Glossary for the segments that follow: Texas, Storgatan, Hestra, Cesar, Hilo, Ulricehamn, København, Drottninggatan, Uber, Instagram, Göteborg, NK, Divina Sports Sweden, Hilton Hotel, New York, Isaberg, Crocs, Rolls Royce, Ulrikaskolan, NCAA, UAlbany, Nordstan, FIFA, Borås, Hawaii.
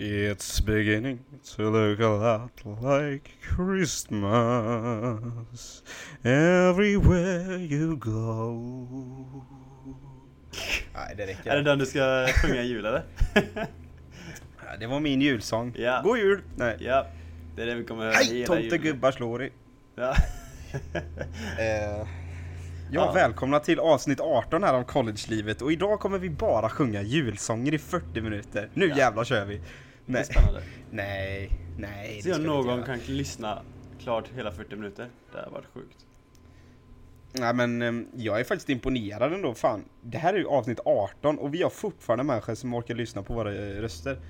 It's beginning to look a lot like Christmas everywhere you go. Nej, det räcker. Är det den du ska sjunga jul eller? Ja, det var min julsång. Ja. God jul! Nej. Ja. Det är det vi kommer höra hela julen. Tomte gubbar slår i. Ja. Ja, välkomna till avsnitt 18 här av College-livet. Och idag kommer vi bara sjunga julsånger i 40 minuter. Nu jävlar kör vi. Nej. Det är spännande. Nej. Så någon kan lyssna klart hela 40 minuter. Det har varit sjukt. Nej, men jag är faktiskt imponerad ändå. Fan, det här är ju avsnitt 18 och vi har fortfarande människor som orkar lyssna på våra röster.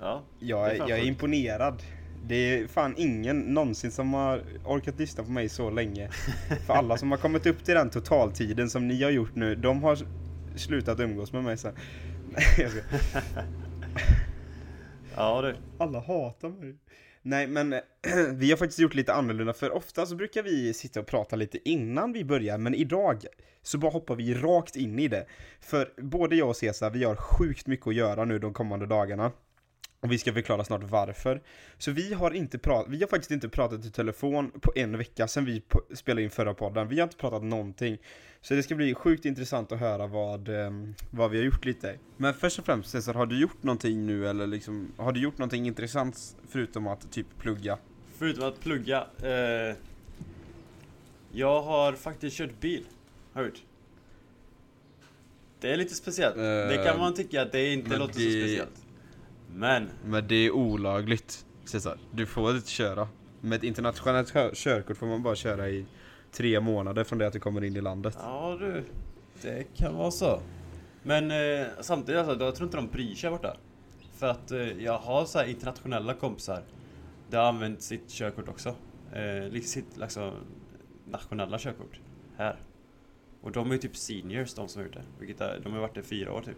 Ja. Jag är imponerad. Det är fan ingen någonsin som har orkat lyssna på mig så länge. För alla som har kommit upp till den totaltiden som ni har gjort nu, de har slutat umgås med mig sen. Ja, det. Alla hatar mig. Nej, men vi har faktiskt gjort lite annorlunda. För ofta så brukar vi sitta och prata lite innan vi börjar. Men idag så bara hoppar vi rakt in i det. För både jag och Cesar, vi har sjukt mycket att göra nu de kommande dagarna. Och vi ska förklara snart varför. Så vi har faktiskt inte pratat i telefon på en vecka sedan vi spelade in förra podden. Vi har inte pratat någonting. Så det ska bli sjukt intressant att höra vad vi har gjort lite. Men först och främst, Cesar, har du gjort någonting nu? Eller liksom, har du gjort någonting intressant förutom att typ plugga? Förutom att plugga? Jag har faktiskt kört bil. Hört. Det är lite speciellt. Det kan man tycka att det inte låter så speciellt. Men det är olagligt, Cesar. Du får inte köra. Med ett internationellt körkort får man bara köra i 3 månader från det att du kommer in i landet. Ja, du. Det kan vara så. Men samtidigt, alltså, jag tror inte de bryr sig borta. För att jag har så här internationella kompisar. De har använt sitt körkort också. Sitt nationella körkort. Här. Och de är ju typ seniors, de som har gjort det. Vilket är, de har varit där 4 år typ.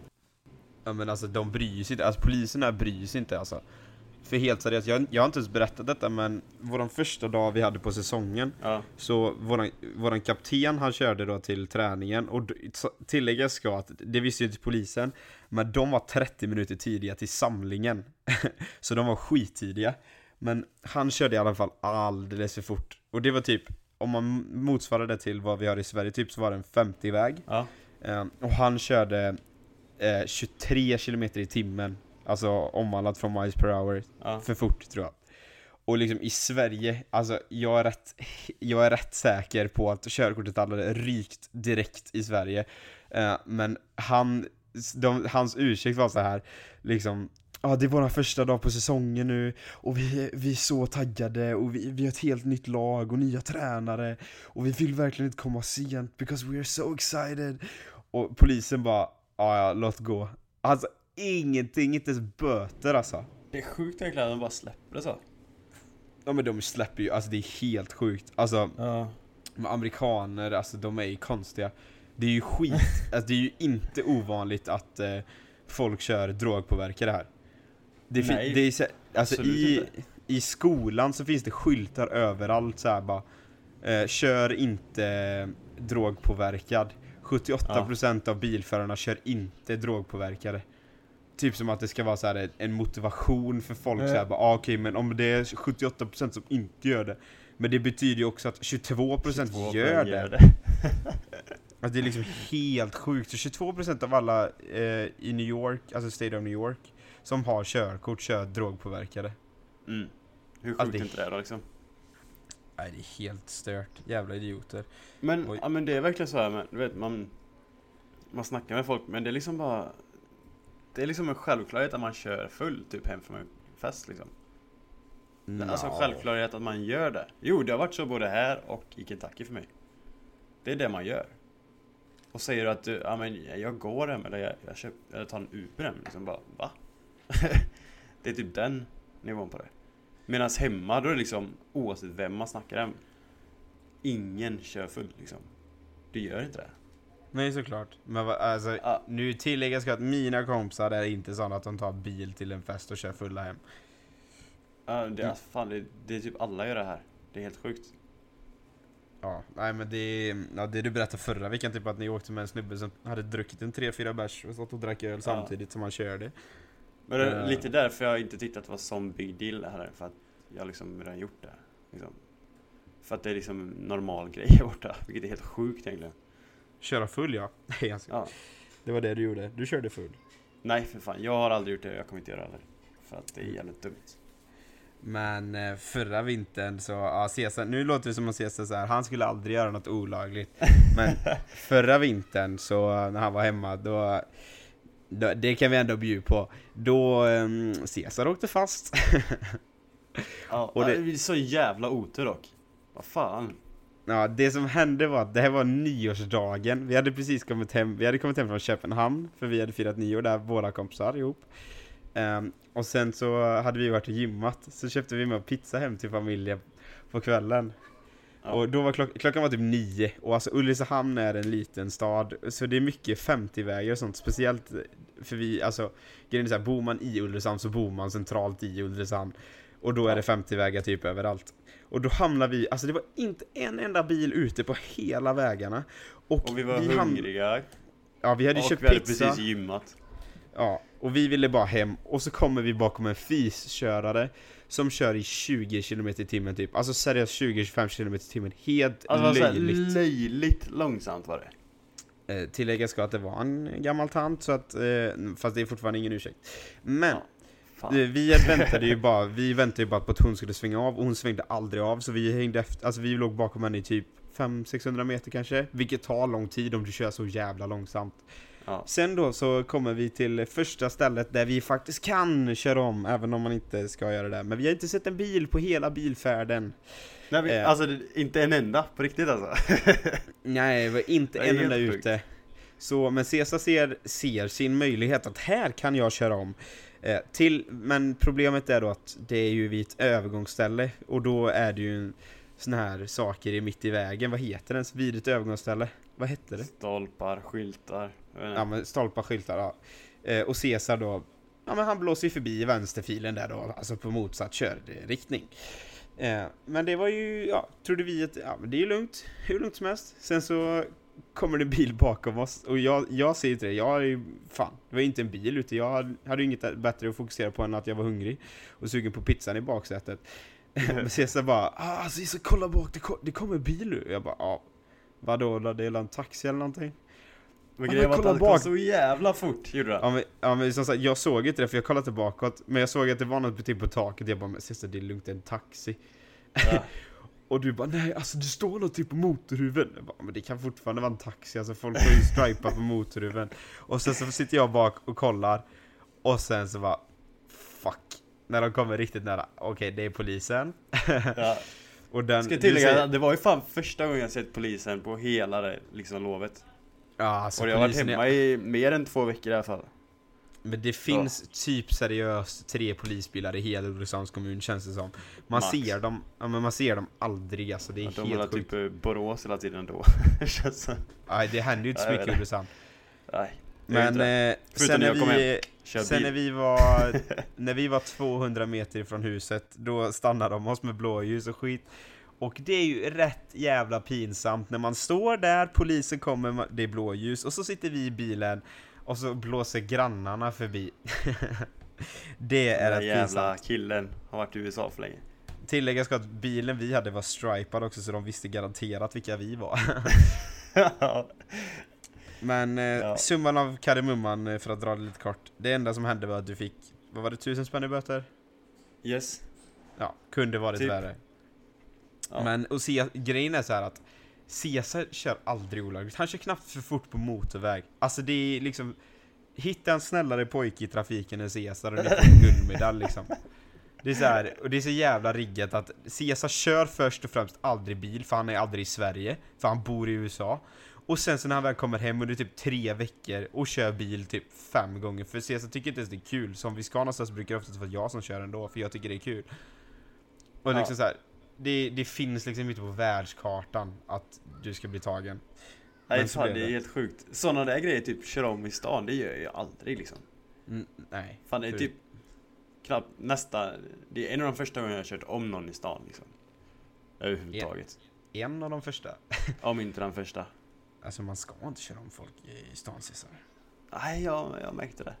Ja, men alltså de bryr sig inte, alltså poliserna bryr sig inte alltså. För helt seriöst, jag har inte ens berättat detta, men våran första dag vi hade på säsongen, ja. Så våran kapten, han körde då till träningen. Och tilläggas ska att det visste ju inte polisen, men de var 30 minuter tidiga till samlingen. Så de var skittidiga. Men han körde i alla fall alldeles för fort. Och det var typ, om man motsvarade det till vad vi har i Sverige typ, så var det en 50-väg, ja. Och han körde 23 kilometer i timmen. Alltså omvandlat från miles per hour, ja. För fort tror jag. Och liksom i Sverige, alltså jag är rätt säker på att körkortet hade rykt direkt i Sverige. Men hans ursäkt var så här liksom, ja, det är vår första dag på säsongen nu och vi är så taggade och vi har ett helt nytt lag och nya tränare och vi vill verkligen inte komma sent because we are so excited. Och polisen bara, ja, låt gå. Alltså ingenting, inte ens böter alltså. Det är sjukt egentligen att de bara släpper det så. Ja, men de släpper ju, alltså det är helt sjukt. Alltså, ja. Amerikaner, alltså de är ju konstiga. Det är ju skit, alltså det är ju inte ovanligt att folk kör drogpåverkade här. I skolan så finns det skyltar överallt så här bara, kör inte drogpåverkad. 78% av bilförarna kör inte drogpåverkade. Typ som att det ska vara så här en motivation för folk. Så här bara, okej, men om det är 78% som inte gör det. Men det betyder ju också att 22% gör det. Alltså, det är liksom helt sjukt. Så 22% av alla i New York, alltså State of New York, som har körkort kör drogpåverkade. Mm. Hur sjukt alltså, inte det är då liksom? Nej, det är helt stört. Jävla idioter. Men, ja, men det är verkligen så här, men, du vet, man snackar med folk, men det är liksom bara, det är liksom en självklarhet att man kör full typ hem från en fest liksom. No. Alltså en självklarhet att man gör det. Jo, det har varit så både här och i Kentucky för mig. Det är det man gör. Och säger du att du, ja, men jag går hem eller jag tar en Uber hem liksom, bara, va? Det är typ den nivån på det. Medan hemma då är det liksom, oavsett vem man snackar om, ingen kör full liksom. Du gör inte det. Nej, såklart. Men alltså, nu tilläggas att mina kompisar är inte sådana att de tar bil till en fest och kör fulla hem. Det är typ alla gör det här. Det är helt sjukt. Ja, nej, men det du berättade förra veckan typ, att ni åkte med en snubbe som hade druckit en 3-4 bärs och satt och drack öl samtidigt som han körde. Men det är lite därför jag inte tyckte att det var sån big deal det här. För att jag liksom redan gjort det. Liksom. För att det är liksom normal grej borta. Vilket är helt sjukt egentligen. Köra full, ja. Nej, alltså. Ja. Det var det du gjorde. Du körde full. Nej, för fan. Jag har aldrig gjort det. Jag kommer inte göra det. För att det är jävligt dumt. Men förra vintern så... Ja, Cesar, nu låter det som att Cesar så här. Han skulle aldrig göra något olagligt. Men förra vintern så... När han var hemma, då... Det kan vi ändå bjuda på. Då Cesar åkte fast. Ja, och det är så jävla otur dock. Vad fan. Ja, det som hände var att det här var nyårsdagen. Vi hade precis kommit hem. Vi hade kommit hem från Köpenhamn. För vi hade firat nyår där, våra kompisar ihop. Och sen så hade vi varit och gymmat. Så köpte vi med pizza hem till familjen på kvällen. Ja. Och då var klockan var typ 9. Och alltså Ulricehamn är en liten stad. Så det är mycket 50-vägar och sånt. Speciellt för vi, alltså grejen är så här, bor man i Ulricehamn så bor man centralt i Ulricehamn. Och då är det 50-vägar typ överallt. Och då hamnar vi, alltså det var inte en enda bil ute på hela vägarna. Och vi var hungriga. Ja, vi hade köpt pizza. Och vi hade precis gymmat. Ja, och vi ville bara hem. Och så kommer vi bakom en fiskörare som kör i 20 km i timmen typ. Alltså seriöst 20-25 km i timmen. Helt alltså, löjligt. Löjligt långsamt var det. Tilläggas ska att det var en gammal tant. Så att, fast det är fortfarande ingen ursäkt. Men... Ja. Vi väntade ju bara på att hon skulle svänga av. Och hon svängde aldrig av. Så vi hängde efter, alltså vi låg bakom henne i typ 500-600 meter kanske. Vilket tar lång tid om du kör så jävla långsamt. Ja. Sen då så kommer vi till första stället där vi faktiskt kan köra om. Även om man inte ska göra det där. Men vi har inte sett en bil på hela bilfärden. Nej, men, alltså inte en enda på riktigt alltså. Nej, inte en enda ute. Så, men Cesar ser sin möjlighet att här kan jag köra om. Men problemet är då att det är ju vid ett övergångsställe. Och då är det ju sån här saker i mitt i vägen. Vad heter den? Vid ett övergångsställe. Vad hette det? Stolpar, skyltar. Ja, men stolpar, skyltar, ja. Och Cesar då, ja men han blåser ju förbi vänsterfilen där då. Alltså på motsatt körriktning. Men det var ju, ja, trodde vi att ja, men det är ju lugnt. Hur lugnt som helst. Sen så... kommer det bil bakom oss. Och jag ser inte det. Jag är ju, fan, det var inte en bil utan jag hade ju inget bättre att fokusera på än att jag var hungrig. Och sugen på pizzan i baksätet. Men Cesar bara, så kolla bak, det kommer bil nu. Jag bara, vadå, det är en taxi eller någonting. Men grejen var att han kom så jävla fort, gjorde det. Ja men som sagt, jag såg inte det för jag kollade bakåt. Men jag såg att det var något typ på taket. Jag bara, men Cesar, det är lugnt, en taxi. Ja. Och du bara, nej, alltså du står något typ på motorhuven. Jag bara, men det kan fortfarande vara en taxi. Alltså folk får ju stripa på motorhuven. Och sen så sitter jag bak och kollar. Och sen så bara, fuck. När de kommer riktigt nära. Okej, det är polisen. Ja. Och den, ska tillägga, det var ju fan första gången jag sett polisen på hela det, liksom, lovet. Ja, alltså, och jag har varit hemma i mer än 2 veckor i alla fall. Men det finns typ seriöst 3 polisbilar i hela Ulricehamns kommun, känns det som. Man ser dem aldrig, alltså det är helt sjukt. De var typ Borås hela tiden då. Nej, det händer ju inte så mycket i Ulricehamn. Nej. Men när vi var 200 meter från huset, då stannade de oss med blåljus och skit. Och det är ju rätt jävla pinsamt när man står där, polisen kommer, det är blåljus och så sitter vi i bilen. Och så blåser grannarna förbi. Det är rätt pinsamt. Den jävla killen har varit i USA för länge. Tilläggas ska att bilen vi hade var stripad också. Så de visste garanterat vilka vi var. Men summan av kardemumman, för att dra det lite kort. Det enda som hände var att du fick, vad var det, 1000 spänn i böter? Yes. Ja, kunde varit typ värre. Ja. Men och grejen är så här att Cesar kör aldrig olagligt. Han kör knappt för fort på motorväg. Alltså det är liksom, hitta en snällare pojke i trafiken än Cesar och det får en guldmedalj liksom. Det är så här, och det är så jävla riggat att Cesar kör först och främst aldrig bil, för han är aldrig i Sverige, för han bor i USA. Och sen så när han väl kommer hem under typ 3 veckor och kör bil typ 5 gånger, för Cesar tycker inte ens det är kul. Som vi ska någonstans brukar det oftast vara jag som kör ändå, för jag tycker det är kul. Och liksom så här, det finns liksom inte på världskartan att du ska bli tagen. Nej, fan, det är helt sjukt. Sådana där grejer, typ kör om i stan, det gör jag ju aldrig liksom. Nej. Fan, det är typ knappt det är en av de första gångerna jag har kört om någon i stan liksom. Överhuvudtaget. En av de första? Om inte den första. Alltså man ska inte köra om folk i stan, Cesar. Nej, jag märkte det.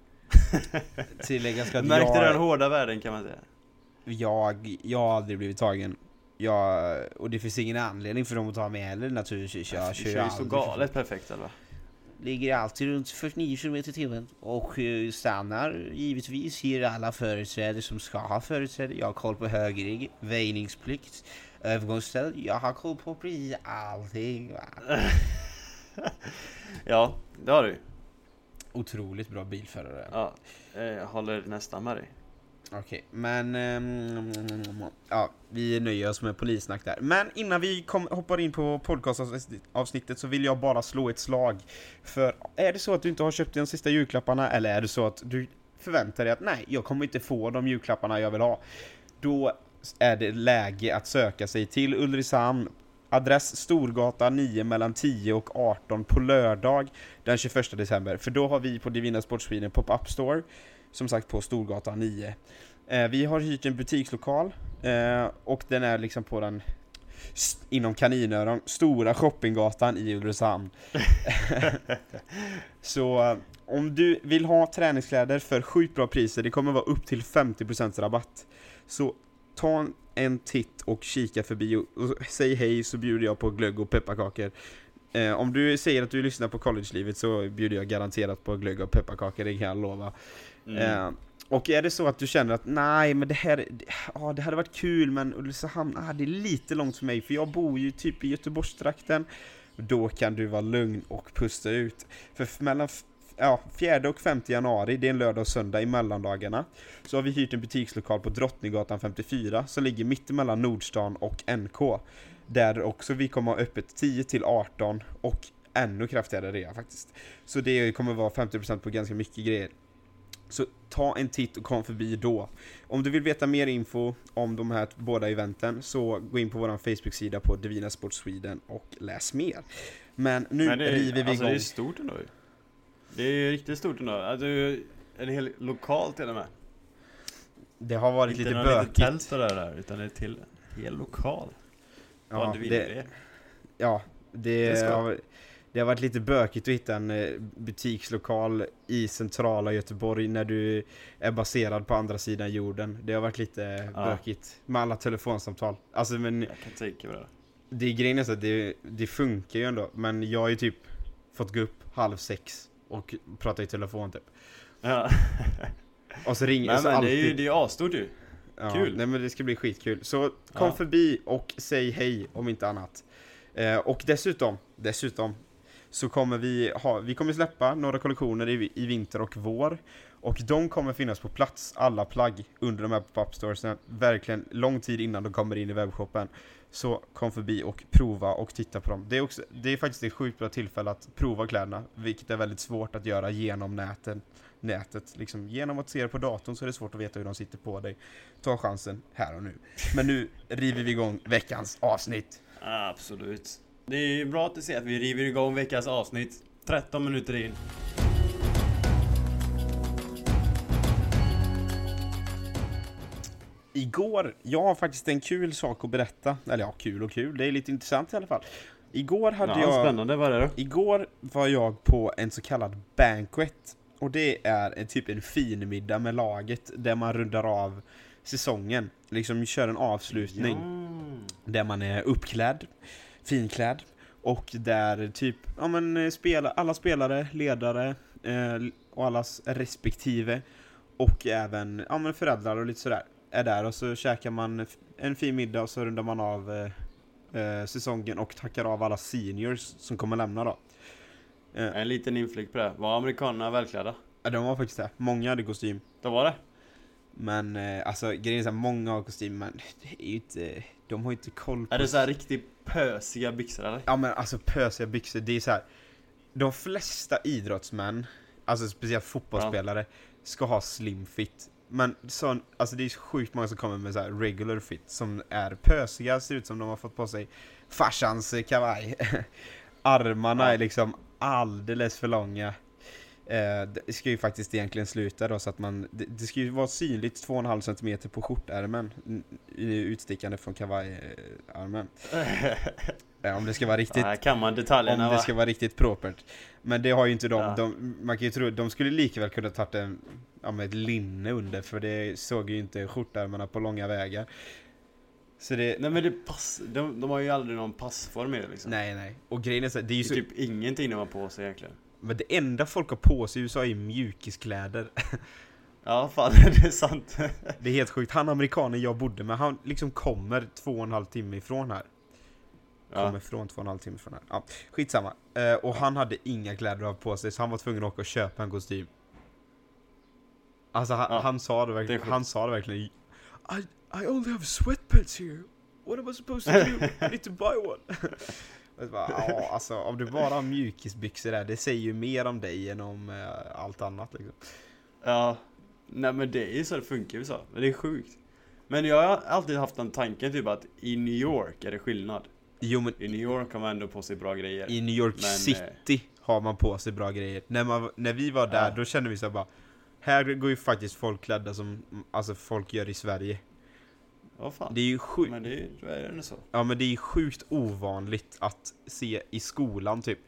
tilläggas att märkte den hårda världen kan man säga. Jag har aldrig blivit tagen. Och det finns ingen anledning för dem att ta med heller naturligtvis. Jag kör ju så galet perfekt eller va? Ligger alltid runt 49 km i timmen och stannar givetvis, ger alla företräde som ska ha företräde. Jag har koll på högerrygg, väjningsplikt, övergångsställ. Jag har koll på precis allting. Ja, det har du. Otroligt bra bilförare. Ja, jag håller nästan med dig. Okej, men ja, vi nöjer oss med polissnack där. Men innan vi hoppar in på podcastavsnittet så vill jag bara slå ett slag. För är det så att du inte har köpt de sista julklapparna, eller är det så att du förväntar dig att nej, jag kommer inte få de julklapparna jag vill ha, då är det läge att söka sig till Ulricehamn. Adress Storgatan 9 mellan 10 och 18 på lördag den 21 december. För då har vi på Divina Sports Sweden pop-up store, som sagt på Storgatan 9. Vi har hyrt en butikslokal och den är liksom på den inom kaninöron stora shoppinggatan i Ulricehamn. Så om du vill ha träningskläder för sjukt bra priser, det kommer vara upp till 50% rabatt. Så ta en titt och kika förbi och säg hej, så bjuder jag på glögg och pepparkakor. Om du säger att du lyssnar på Collegelivet så bjuder jag garanterat på glögg och pepparkakor, det kan jag lova. Och är det så att du känner att nej, men det hade varit kul, men Ulricehamn, det är lite långt för mig, för jag bor ju typ i Göteborgstrakten, då kan du vara lugn och pusta ut. För mellan 4 och 5 januari, det är en lördag och söndag i mellandagarna, så har vi hyrt en butikslokal på Drottninggatan 54 som ligger mitt mellan Nordstan och NK. Där också vi kommer ha öppet 10 till 18 och ännu kraftigare rea faktiskt. Så det kommer vara 50% på ganska mycket grejer. Så ta en titt och kom förbi då. Om du vill veta mer info om de här båda eventen så gå in på vår Facebook-sida på Divina Sports Sweden och läs mer. Men nu river vi igång. Det är stort ändå. Det är riktigt stort ändå. Alltså, är det helt lokalt till och med? Det har varit lite bökigt. Inte någon liten tält där, utan det är till helt lokal. Ja, det har varit lite bökigt att hitta en butikslokal i centrala Göteborg när du är baserad på andra sidan jorden. Det har varit lite bökigt med alla telefonsamtal. Alltså, men jag kan tänka mig det. Det är grejen att det funkar ju ändå, men jag har ju typ fått gå upp 5:30 och prata i telefon typ. Ja. Och så ringer så alltid. Det är ju avstort ju. Ja, kul. Nej, men det ska bli skitkul. Så kom förbi och säg hej om inte annat. Och dessutom så kommer vi kommer släppa några kollektioner i vinter och vår. Och de kommer finnas på plats, alla plagg, under de här pop-up storesen. Verkligen lång tid innan de kommer in i webbshoppen. Så kom förbi och prova och titta på dem. Det är faktiskt ett sjukt bra tillfälle att prova kläderna, vilket är väldigt svårt att göra genom nätet. Liksom, genom att se det på datorn så är det svårt att veta hur de sitter på dig. Ta chansen här och nu. Men nu river vi igång veckans avsnitt. Absolut. Det är bra att se att vi river igång veckans avsnitt. 13 minuter in. Igår, jag har faktiskt en kul sak att berätta. Eller ja, kul och kul. Det är lite intressant i alla fall. Spännande, vad är det då? Igår var jag på en så kallad banquet. Och det är en fin middag med laget där man rundar av säsongen. Liksom kör en avslutning där man är uppklädd, finklädd. Och där typ alla spelare, ledare och allas respektive. Och även föräldrar och lite sådär är där, och så käkar man en fin middag och så rundar man av säsongen och tackar av alla seniors som kommer lämna då. En liten inflykt på det. Var amerikanerna välklädda? Ja, de var faktiskt det. Många hade kostym. Det var det. Men alltså grejen är så här, många har kostym, men det är ju inte, de har ju inte koll på. Är det så här riktigt pösiga byxor eller? Ja, men alltså pösiga byxor, det är så här, de flesta idrottsmän, alltså speciellt fotbollsspelare, ska ha slim fit. Men så, alltså det är sjukt många som kommer med så här regular fit som är pösiga, ser ut som de har fått på sig farsans kavaj. Armarna är liksom alldeles för långa. Det ska ju faktiskt egentligen sluta då, så att man, det ska ju vara synligt 2,5 cm på skjortärmen utstickande från kavajarmen. Om det ska vara riktigt, kan man detaljerna, om det ska vara riktigt propert. Men det har ju inte de, ja. Man kan ju tro de skulle lika väl kunna ta det med ett linne under, för det såg ju inte skjortärmarna på långa vägar. Så det, nej men det pass, de har ju aldrig någon passform i det liksom. Nej. Och grejen är så, det är ju så, typ ingenting de har på sig egentligen. Men det enda folk har på sig i USA är mjukiskläder. Ja, fan, det är sant. Det är helt sjukt. Han amerikanen jag bodde med, han liksom kommer 2,5 timme ifrån här. Ja. Kommer från 2,5 timme ifrån här. Ja, skitsamma. Och han hade inga kläder på sig, så han var tvungen att åka och köpa en kostym. Alltså, han sa det verkligen. I only have sweatpants here. What am I supposed to do? I need to buy one. Bara, ja, alltså, om du bara har mjukisbyxor där, det säger ju mer om dig än om allt annat liksom. Ja, nej men det är ju så det funkar ju så. Men det är sjukt. Men jag har alltid haft en tanke typ att i New York är det skillnad. Jo, men i New York har man ändå på sig bra grejer. I New York City har man på sig bra grejer. När vi var där, då kände vi så bara, här går ju faktiskt folk klädda som alltså folk gör i Sverige. Oh, fan. Det är ju sjukt. Men det är så. Ja, men det är sjukt ovanligt att se i skolan typ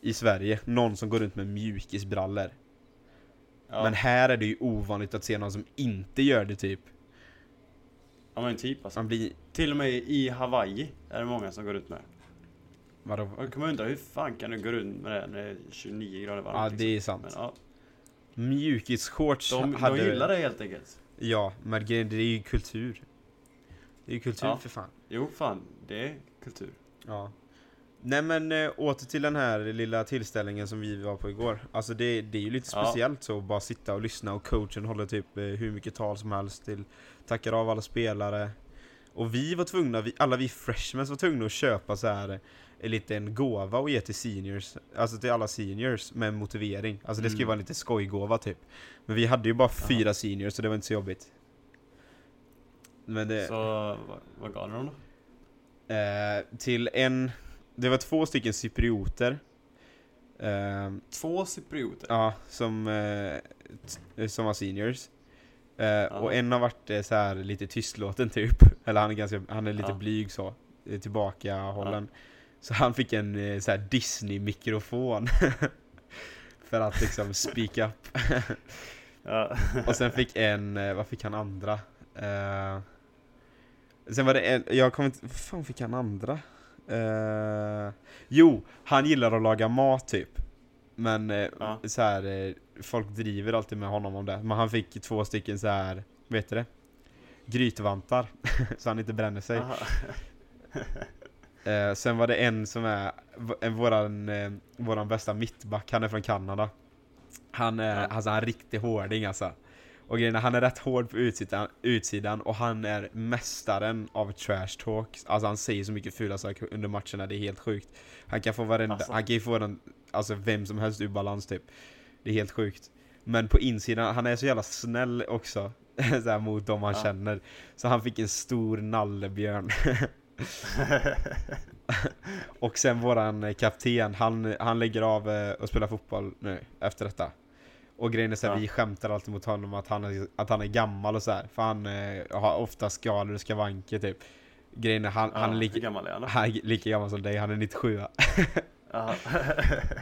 i Sverige någon som går runt med mjukisbrallor. Ja. Men här är det ju ovanligt att se någon som inte gör det typ. Ja, men typ alltså. Till och med i Hawaii är det många som går runt med. Vadå? Jag kommer undra, hur fan kan du gå runt med det när det är 29 grader varmt? Ja, det är sant. Men, ja. Mjukisshorts de gillar det helt enkelt. Ja, men det är ju kultur. Det är ju kultur, ja. För fan. Jo, fan. Det är kultur. Ja. Nej, men åter till den här lilla tillställningen som vi var på igår. Alltså, det är ju lite speciellt så att bara sitta och lyssna. Och coachen håller typ hur mycket tal som helst till. Tackar av alla spelare. Och vi var tvungna, alla vi freshmen var tvungna att köpa så här en liten gåva och ge till seniors. Alltså till alla seniors med motivering. Alltså det ska ju vara en liten skojgåva typ. Men vi hade ju bara 4 seniors, så det var inte så jobbigt. Men det, så vad gav de då? Till en, det var 2 stycken cyprioter. 2 cyprioter? Ja, som var seniors. Och en har varit så här lite tystlåten typ. Eller han är lite blyg så. Tillbaka hållen. Så han fick en så här Disney-mikrofon. För att liksom speak up. Och sen fick vad fick han andra? Sen var det jag kommer inte, vad fan fick han andra? Jo, han gillar att laga mat typ. Men så här folk driver alltid med honom om det. Men han fick 2 stycken så här, vet du det? Grytvantar så han inte bränner sig. Sen var det en som är våran bästa mittback, han är från Kanada. Han är alltså en riktig hårding alltså. Och grejen, han är rätt hård på utsidan och han är mästaren av trash talk. Alltså han säger så mycket fula saker under matcherna, det är helt sjukt. Han kan få alltså vem som helst ur balans typ. Det är helt sjukt. Men på insidan, han är så jävla snäll också så här, mot dem han känner. Så han fick en stor nallebjörn. Och sen våran kapten, han lägger av och spelar fotboll nu efter detta. Och grejen är så här, vi skämtar alltid mot honom att han är gammal och så här. För han har ofta skalor och skavanker typ. Grejen är, han är lika gammal som dig. Han är 97.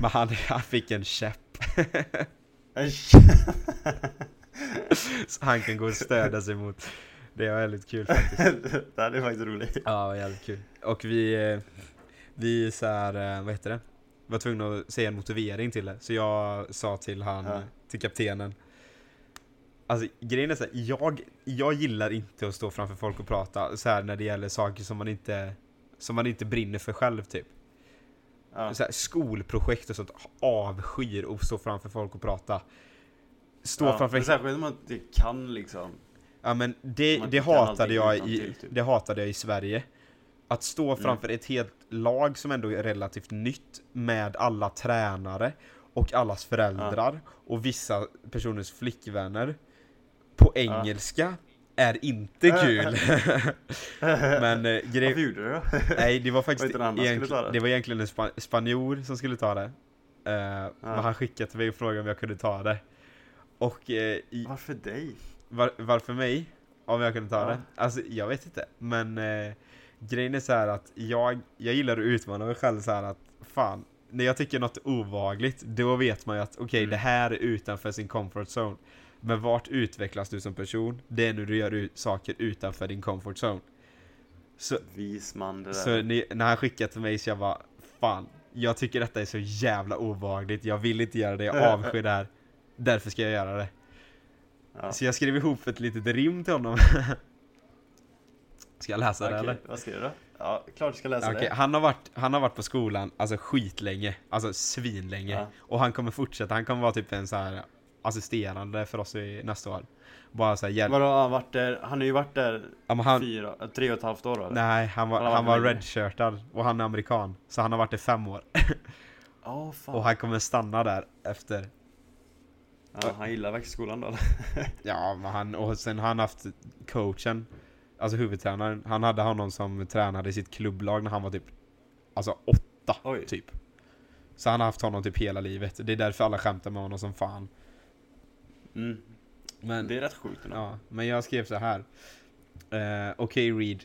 Men han fick en käpp. Så han kan gå och stödja sig mot. Det var väldigt kul faktiskt. Det är faktiskt roligt. Ja, jävligt kul. Och vi så här, vad heter det? Var tvungen att säga en motivering till det. Så jag sa till till kaptenen. Alltså grejen är så här, jag gillar inte att stå framför folk och prata så här när det gäller saker som man inte brinner för själv typ. Så här, skolprojekt och sånt avskyr och stå framför folk och prata. Framför särskilt om man inte kan liksom. Ja, men det hatade jag det hatade jag i Sverige. Att stå framför ett helt lag som ändå är relativt nytt med alla tränare och allas föräldrar och vissa personers flickvänner på engelska är inte kul. Men varför gjorde du det? Nej, det var faktiskt det var egentligen en spanjor som skulle ta det. Men han skickade till mig och frågade om jag kunde ta det. Och, varför dig? Varför mig? Om jag kunde ta det? Alltså, jag vet inte. Men grejen är så här att jag gillar att utmana mig själv så här att fan, när jag tycker något ovagligt, då vet man ju att okej, det här är utanför sin comfort zone. Men vart utvecklas du som person? Det är nu du gör saker utanför din comfort zone. Så, vis man det där. Så när han skickade till mig så jag bara, fan, jag tycker detta är så jävla ovagligt. Jag vill inte göra det, jag avskyr det här. Därför ska jag göra det. Ja. Så jag skrev ihop ett litet rim till honom. Ska jag läsa det eller? Vad skriver du? Ja, klart ska läsa det. Han har varit på skolan alltså skitlänge. Alltså svinlänge. Ja. Och han kommer fortsätta. Han kommer vara typ en så här assisterande för oss i nästa år. Bara så här hjälp. Vadå, han har ju varit där 3,5 år eller? Nej, han var redshirtad och han är amerikan. Så han har varit där 5 år. Oh, fan. Och han kommer stanna där efter. Ja, han gillar växtskolan då. Ja, men han haft coachen, alltså huvudtränaren. Han hade honom som tränade i sitt klubblag när han var typ alltså 8. Oj. Typ. Så han har haft honom typ hela livet. Det är därför alla skämtar med honom som fan. Mm. Men det är rätt sjukt då. Ja, men jag skrev så här. Okay, Reed.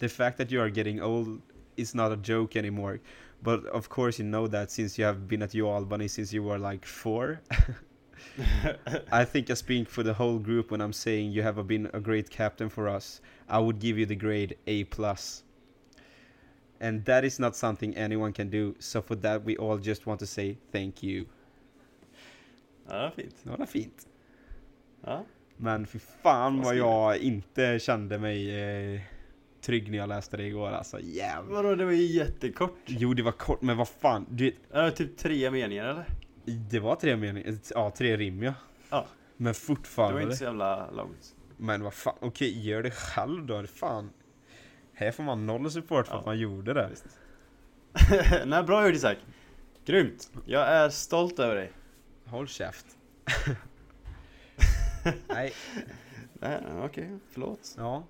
The fact that you are getting old is not a joke anymore. But of course you know that since you have been at UAlbany since you were like 4. I think I speak for the whole group when I'm saying you have been a great captain for us. I would give you the grade A+. And that is not something anyone can do. So for that we all just want to say thank you. Ja, det var fint. Ja, det var fint. Ja. Men för fan vad jag inte kände mig trygg när jag läste det igår. Alltså jävlar. Vadå, det var ju jättekort. Jo, det var kort, men vad fan. Du... Det var typ 3 meningar eller? Det var 3 meningar, ja, 3 rim, ja. Ja. Men fortfarande. Det var inte så jävla långt. Men vad fan, okej, gör det själv då, fan. Här får man 0 support för att man gjorde det. Nej, bra gjort Isak. Grymt, jag är stolt över dig. Håll käft. Nej. Nej, okej, förlåt. Ja.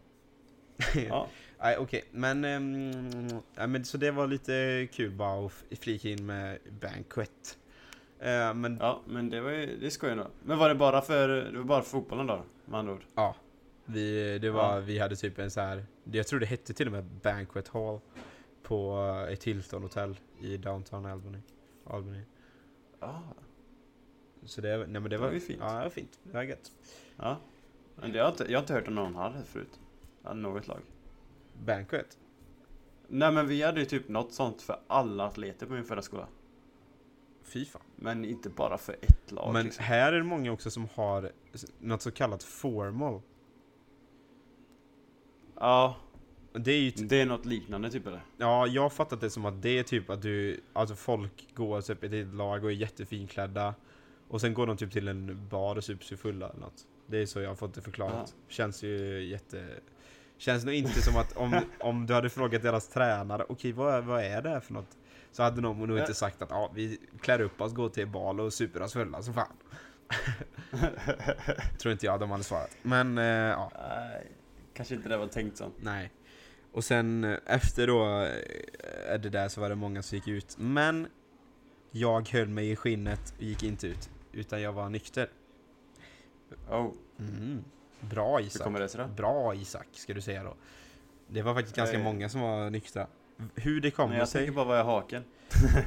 Ja. Nej, okej, men så det var lite kul bara att flika in med banquet. Men det var ju, det skojar nog. Men var det bara för fotbollen då? Med andra ord. Ja. Vi hade typ en så här, jag tror det hette till och med Banquet Hall på ett Hilton Hotel i downtown Albany. Ja. Så det, nej, men det var ju fint. Ja, det var fint. Det var gött. Ja. Men det jag har inte hört om någon hade förut. Något lag. Banquet. Nej, men vi hade ju typ något sånt för alla atleter på min förra skola. FIFA. Men inte bara för ett lag. Men liksom. Här är det många också som har något så kallat formal. Ja. Det är ju det är något liknande typ eller? Ja, jag har fattat det som att det är typ att du, alltså folk går typ i ett lag och är jättefinklädda och sen går de typ till en bar och super sig fulla eller något. Det är så jag har fått det förklarat. Ja. Känns nog inte som att om du hade frågat deras tränare, okej, vad är det här för något? Så hade någon nog inte sagt att vi klär upp oss, går till bal och super oss fulla så fan. Tror inte jag de hade svarat. Men ja. Kanske inte det var tänkt så. Nej. Och sen efter då är det där så var det många som gick ut. Men jag höll mig i skinnet och gick inte ut. Utan jag var nykter. Oh. Mm. Bra Isak. Hur kommer det sig då? Bra Isak ska du säga då. Det var faktiskt ganska många som var nyktra. Hur det kommer sig. Jag tänker bara vad är haken.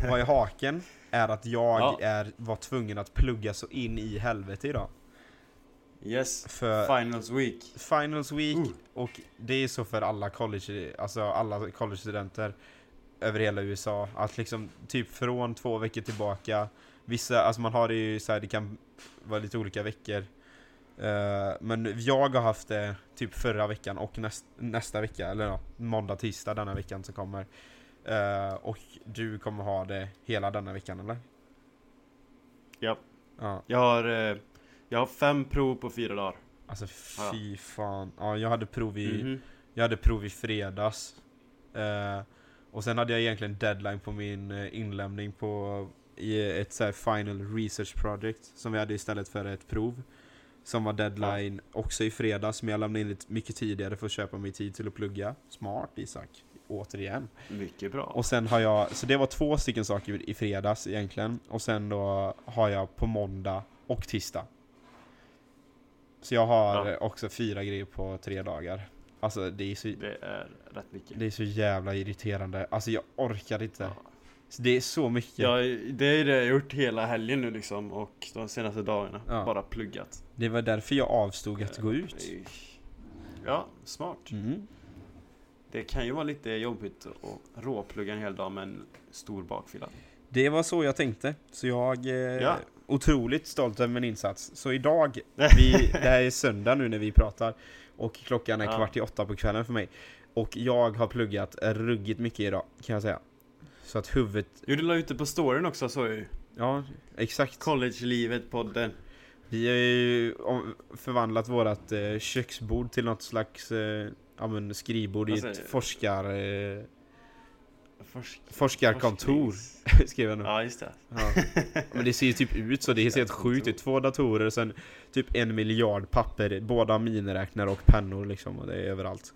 Vad är haken är att jag var tvungen att plugga så in i helvete idag. Yes, för Finals week. Och det är så för alla college, alltså alla college-studenter över hela USA att liksom typ från 2 veckor tillbaka, vissa alltså man har det ju så här, det kan vara lite olika veckor. Men jag har haft det typ förra veckan och nästa vecka eller måndag, tisdag denna veckan som kommer. Och du kommer ha det hela denna veckan eller? Ja. Jag har 5 prov på 4 dagar. Alltså fy fan. Ja, jag hade prov i fredags. Och sen hade jag egentligen deadline på min inlämning på i ett så här final research project som vi hade istället för ett prov. Som var deadline också i fredags. Men jag lämnade in lite mycket tidigare för att köpa mig tid till att plugga. Smart Isak. återigen. Mycket bra. Och sen har jag, så det var 2 stycken saker i fredags egentligen. Och sen då har jag på måndag och tisdag. Så jag har också 4 grejer på 3 dagar. Alltså det är så, det är rätt mycket. Det är så jävla irriterande. Alltså jag orkar inte. Ja. Så det är så mycket. Ja, det är det jag gjort hela helgen nu liksom. Och de senaste dagarna. Ja. Bara pluggat. Det var därför jag avstod att gå ut. Ja, smart. Mm. Det kan ju vara lite jobbigt att råplugga en hel dag med en stor bakfylla. Det var så jag tänkte. Så jag är otroligt stolt över min insats. Så idag, det här är söndag nu när vi pratar. Och klockan är 7:45 på kvällen för mig. Och jag har pluggat ruggigt mycket idag, kan jag säga. Så att huvudet... Jo, du la ute på storyn också, så ju. Ja, exakt. College-livet-podden. Vi har ju förvandlat vårt köksbord till något slags skrivbord i ett forskarkontor. Skriver jag nu. Ja, just det. Ja. Men det ser ju typ ut så. Det ser helt sjukt ut. 2 datorer och sen typ 1 miljard papper. Båda miniräknare och pennor liksom. Och det är överallt.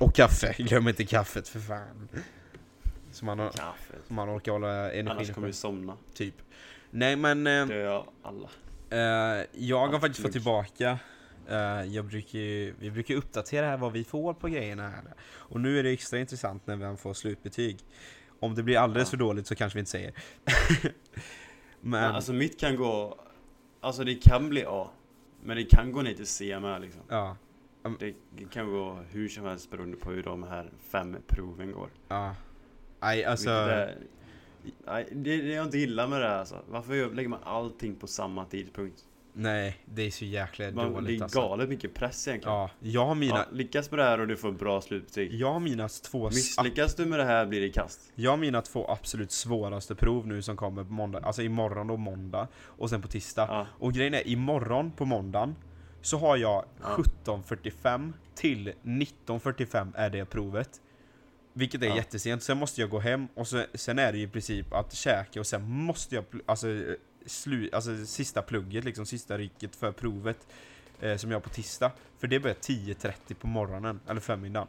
Och kaffe. Glöm inte kaffet för fan. Som man orkar hålla energi. Annars kommer vi somna. Typ. Nej, men... det gör alla. Jag har faktiskt fått tillbaka... Vi brukar uppdatera här vad vi får på grejerna här. Och nu är det extra intressant när vi får slutbetyg. Om det blir alldeles för dåligt så kanske vi inte säger. Men... ja, alltså mitt kan gå... Alltså det kan bli A. Men det kan gå ner till C med liksom. Ja. Det kan gå hur som helst beroende på hur de här 5 proven går. Ja. Nej, alltså... Det är jag inte gillar med det här alltså. Varför lägger man allting på samma tidpunkt? Nej, det är så jäkla dåligt. Det är galet mycket press egentligen. Ja, jag har mina... lyckas med det här och du får bra slutbetyg. Jag har mina 2... Misslyckas du med det här blir det kast. Jag har mina 2 absolut svåraste prov nu som kommer på måndag. Alltså imorgon och måndag. Och sen på tisdag. Ja. Och grejen är, imorgon på måndagen så har jag 17:45 till 19:45 är det provet. Vilket är jättesent. Sen måste jag gå hem. Och sen är det ju i princip att käka. Och sen måste jag... Alltså sista plugget, liksom sista rycket för provet som jag har på tisdag. För det börjar 10:30 på morgonen, eller förmiddagen.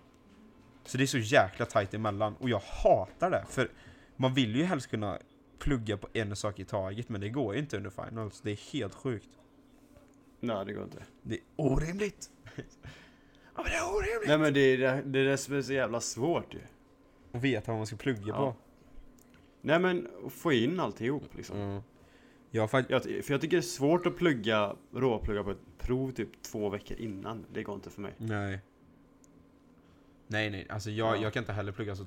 Så det är så jäkla tajt emellan. Och jag hatar det. För man vill ju helst kunna plugga på en sak i taget. Men det går ju inte under finals. Det är helt sjukt. Nej, det går inte. Det är orimligt. Ja, men det är orimligt. Nej, men det är det som är så jävla svårt ju. Att veta vad man ska plugga på. Nej, men få in alltihop liksom. Mm. Jag tycker det är svårt att råplugga på ett prov typ 2 veckor innan. Det går inte för mig. Nej. Alltså jag kan inte heller plugga så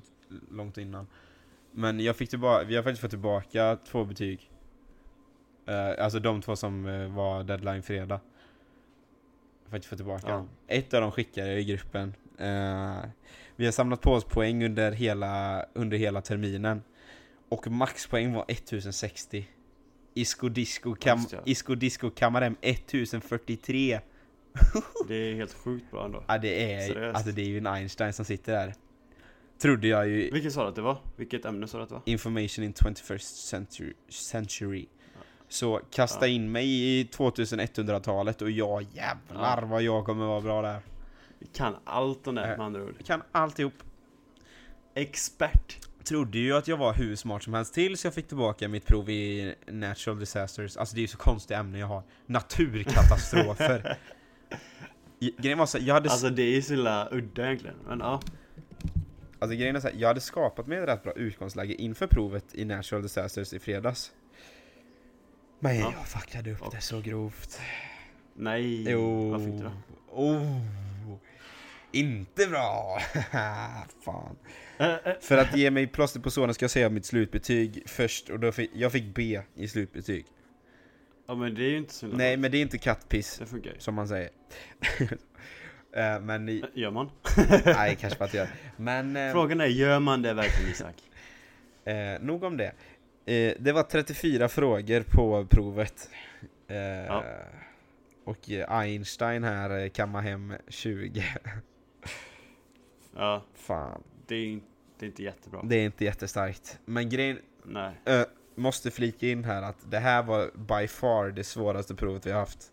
långt innan. Men vi har faktiskt fått tillbaka 2 betyg. Alltså de 2 som var deadline fredag. Jag har faktiskt fått tillbaka dem. 1 av dem skickade jag i gruppen. Vi har samlat på oss poäng under hela terminen. Och maxpoäng var 1060. Isco Disco Kammarem 1043. Det är helt sjukt bra ändå. Ja, det är ju en Einstein som sitter där. Trodde jag ju. Vilket sa du att det var? Vilket ämne sa du att det var? Information in 21st century. Ja. Så kasta in mig i 2100-talet och jag jävlar vad jag kommer vara bra där. Vi kan allt om det med andra ord. Kan alltihop. Expert. Trodde ju att jag var hur smart som helst tills jag fick tillbaka mitt prov i natural disasters. Alltså det är ju så konstiga ämnen jag har. Naturkatastrofer. Grejen var så här, jag hade... Alltså det är ju så lilla udda egentligen, men ja. Alltså grejen är så här, jag hade skapat mig ett rätt bra utgångsläge inför provet i natural disasters i fredags. Men jag fuckade upp det så grovt. Nej, vad fick du då? Inte bra. Fan. För att ge mig plåster på sådana ska jag säga mitt slutbetyg först. Och då jag fick B i slutbetyg. Ja, men det är ju inte så. Nej, men det är inte kattpiss. Det funkar ju. Som man säger. Men gör man? Nej, kanske bara att göra. Men frågan är, gör man det verkligen, Isak? Nog om det. Det var 34 frågor på provet. Och Einstein här kammar hem 20. Ja. Fan. Det är inte jättebra. Det är inte jättestarkt. Men grejen... Nej. Måste flika in här att det här var by far det svåraste provet vi har haft.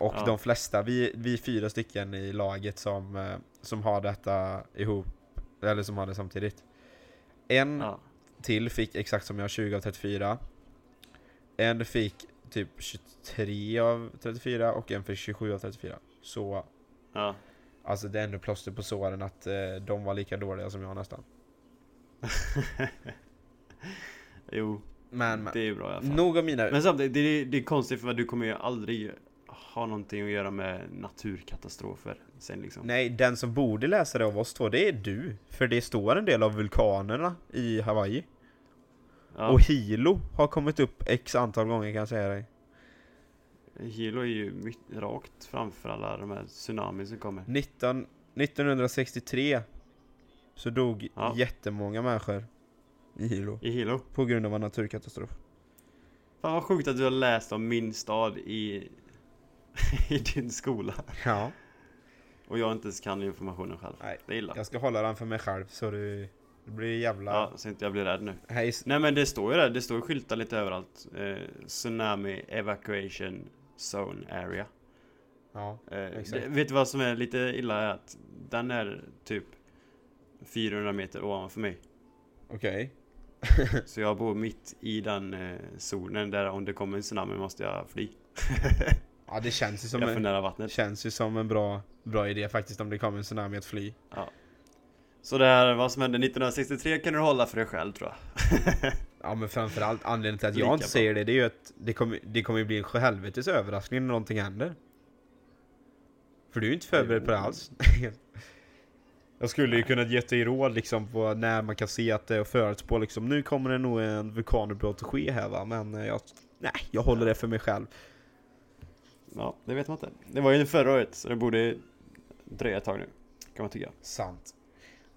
Och de flesta, vi är fyra stycken i laget som har detta ihop, eller som har det samtidigt. En till fick exakt som jag, 20 av 34. En fick typ 23 av 34 och en fick 27 av 34. Så alltså det är ändå plåster på såren att de var lika dåliga som jag nästan. Jo, men det är ju bra i alla fall. Några mina... Men samtidigt, det är konstigt för du kommer ju aldrig ha någonting att göra med naturkatastrofer sen liksom. Nej, den som borde läsa det av oss två, det är du. För det står en del av vulkanerna i Hawaii. Ja. Och Hilo har kommit upp x antal gånger, kan jag säga dig. Hilo är ju rakt framför alla de här tsunamis som kommer. 1963 så dog jättemånga människor i Hilo på grund av en naturkatastrof. Fan vad sjukt att du har läst om min stad i din skola. Ja. Och jag inte ens kan informationen själv. Nej, det är illa. Jag ska hålla den för mig själv så det blir jävla... Ja, så inte jag blir rädd nu. Nej, men det står ju där. Det står skyltar lite överallt. Tsunami evacuation zone area. Ja, exakt. Vet du vad som är lite illa är att den är typ 400 meter ovanför mig. Okej. Okay. Så jag bor mitt i den zonen där om det kommer en tsunami måste jag fly. Ja, det känns ju som en bra idé faktiskt om det kommer en tsunami att fly. Ja. Så det här, vad som hände 1963 kan du hålla för dig själv, tror jag. Ja, men framförallt anledningen till att jag inte säger det är ju att det kommer ju bli en helvetes överraskning när någonting händer. För du är ju inte förberedd på det alls. Jag skulle ju kunna ge dig råd liksom på när man kan se att det är förutspå liksom. Nu kommer det nog en vulkanutbrott att ske här, va? Men jag håller det för mig själv. Ja, det vet man inte. Det var ju förra året så det borde dröja ett tag nu, kan man tycka. Sant.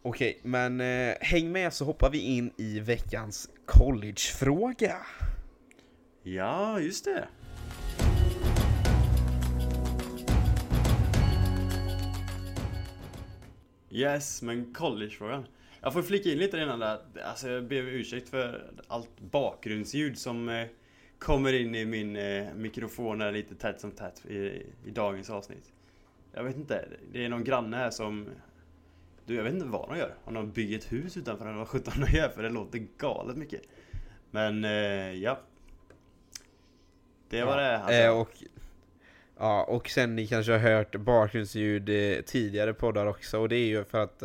Okej, men häng med så hoppar vi in i veckans collegefråga. Ja, just det. Yes, men collegefrågan. Jag får flika in lite innan där. Alltså, jag ber ursäkt för allt bakgrundsljud som kommer in i min mikrofon här lite tätt som tätt i dagens avsnitt. Jag vet inte, det är någon granne här som... jag vet inte vad de gör. Om de bygger ett hus utanför den var 17 de gör, för det låter galet mycket. Men ja. Det var det. Alltså. Och sen ni kanske har hört bakgrundsljud tidigare poddar också. Och det är ju för att...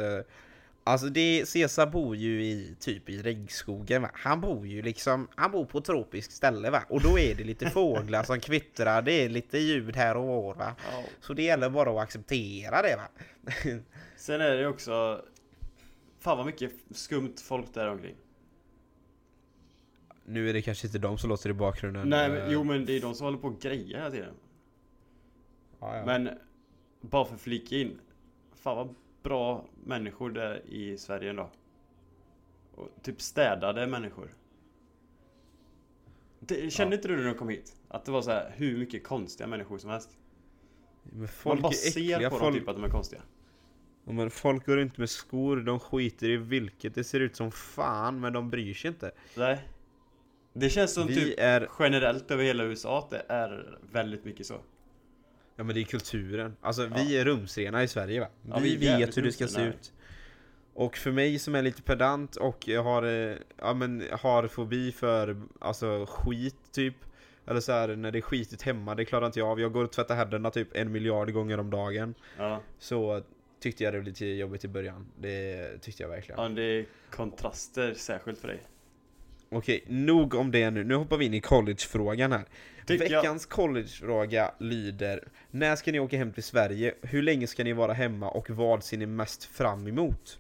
alltså Cesar bor ju i regnskogen, va? Han bor ju liksom, han bor på ett tropiskt ställe, va? Och då är det lite fåglar som kvittrar, det är lite ljud här och var, va? Ja. Så det gäller bara att acceptera det, va? Sen är det också, fan vad mycket skumt folk där omkring. Nu är det kanske inte de som låter i bakgrunden. Nej, men det är de som håller på och grejer hela tiden. Ja. Men bara för att flika in, fan vad bra människor där i Sverige ändå. Och typ städade människor. Kände inte du när de kom hit? Att det var så här hur mycket konstiga människor som helst. Men folk man bara är äckliga, ser på folk... dem typ att de är konstiga. Ja, men folk går runt med skor, de skiter i vilket. Det ser ut som fan, men de bryr sig inte. Nej. Det känns som generellt över hela USA att det är väldigt mycket så. Ja, men det är kulturen. Alltså, vi är rumsrena i Sverige, va? Ja, vi vet hur det ska se ut. Och för mig som är lite pedant och har fobi för alltså, skit, typ. Eller så här, när det är skitigt hemma, det klarar inte jag av. Jag går och tvättar händerna typ 1 miljard gånger om dagen. Ja. Så tyckte jag det blev lite jobbigt i början. Det tyckte jag verkligen. Ja, det är kontraster särskilt för dig. Okej, nog om det nu. Nu hoppar vi in i collegefrågan här. Veckans collegefråga lyder: när ska ni åka hem till Sverige? Hur länge ska ni vara hemma och vad ser ni mest fram emot?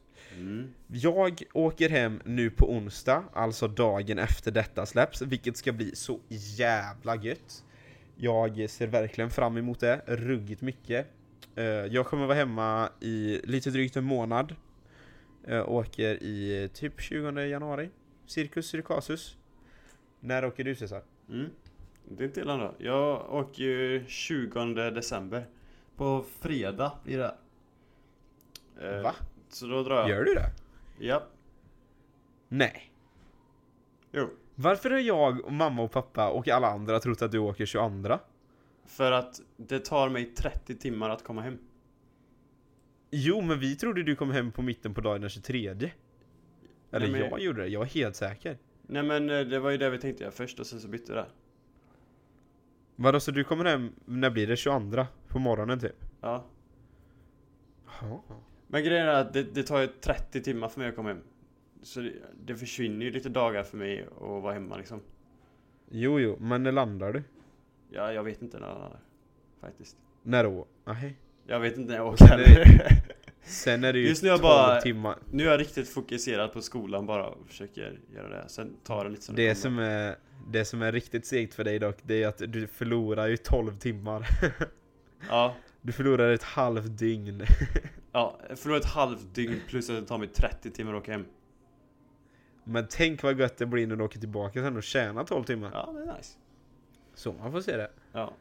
Jag åker hem nu på onsdag, alltså dagen efter detta släpps, vilket ska bli så jävla gött. Jag ser verkligen fram emot det, ruggigt mycket. Jag kommer vara hemma i lite drygt en månad. Åker i typ 20 januari. Cirkusus. När åker du, Cesar? Det är inte illa då. Jag åker ju 20 december. På fredag blir det. Va? Så då drar jag. Gör du det? Ja. Nej. Jo. Varför har jag, mamma och pappa och alla andra trott att du åker 22? För att det tar mig 30 timmar att komma hem. Jo, men vi trodde du kom hem på mitten på dagen den 23. Eller nej, men... jag gjorde det, jag var helt säker. Nej, men det var ju det vi tänkte jag först och sen så bytte det där. Vadå, så du kommer hem, när blir det? 22 på morgonen typ? Ja. Ja. Men grejen är att det tar ju 30 timmar för mig att komma hem. Så det försvinner ju lite dagar för mig att vara hemma liksom. Jo, men när landar du? Ja, jag vet inte när jag landar, faktiskt. När då? Ahej. Jag vet inte när jag åker. Sen är det ju just nu jag bara, timmar. Nu är jag riktigt fokuserad på skolan bara och försöker göra det. Sen tar det lite som det kommer. Det som är riktigt segt för dig dock, det är att du förlorar ju 12 timmar. Ja. Du förlorar ett halvt dygn. Ja, jag förlorar ett halvt dygn plus att det tar mig 30 timmar att åka hem. Men tänk vad gött det blir när du åker tillbaka sen och tjänar 12 timmar. Ja, det är nice. Så man får se det. Ja.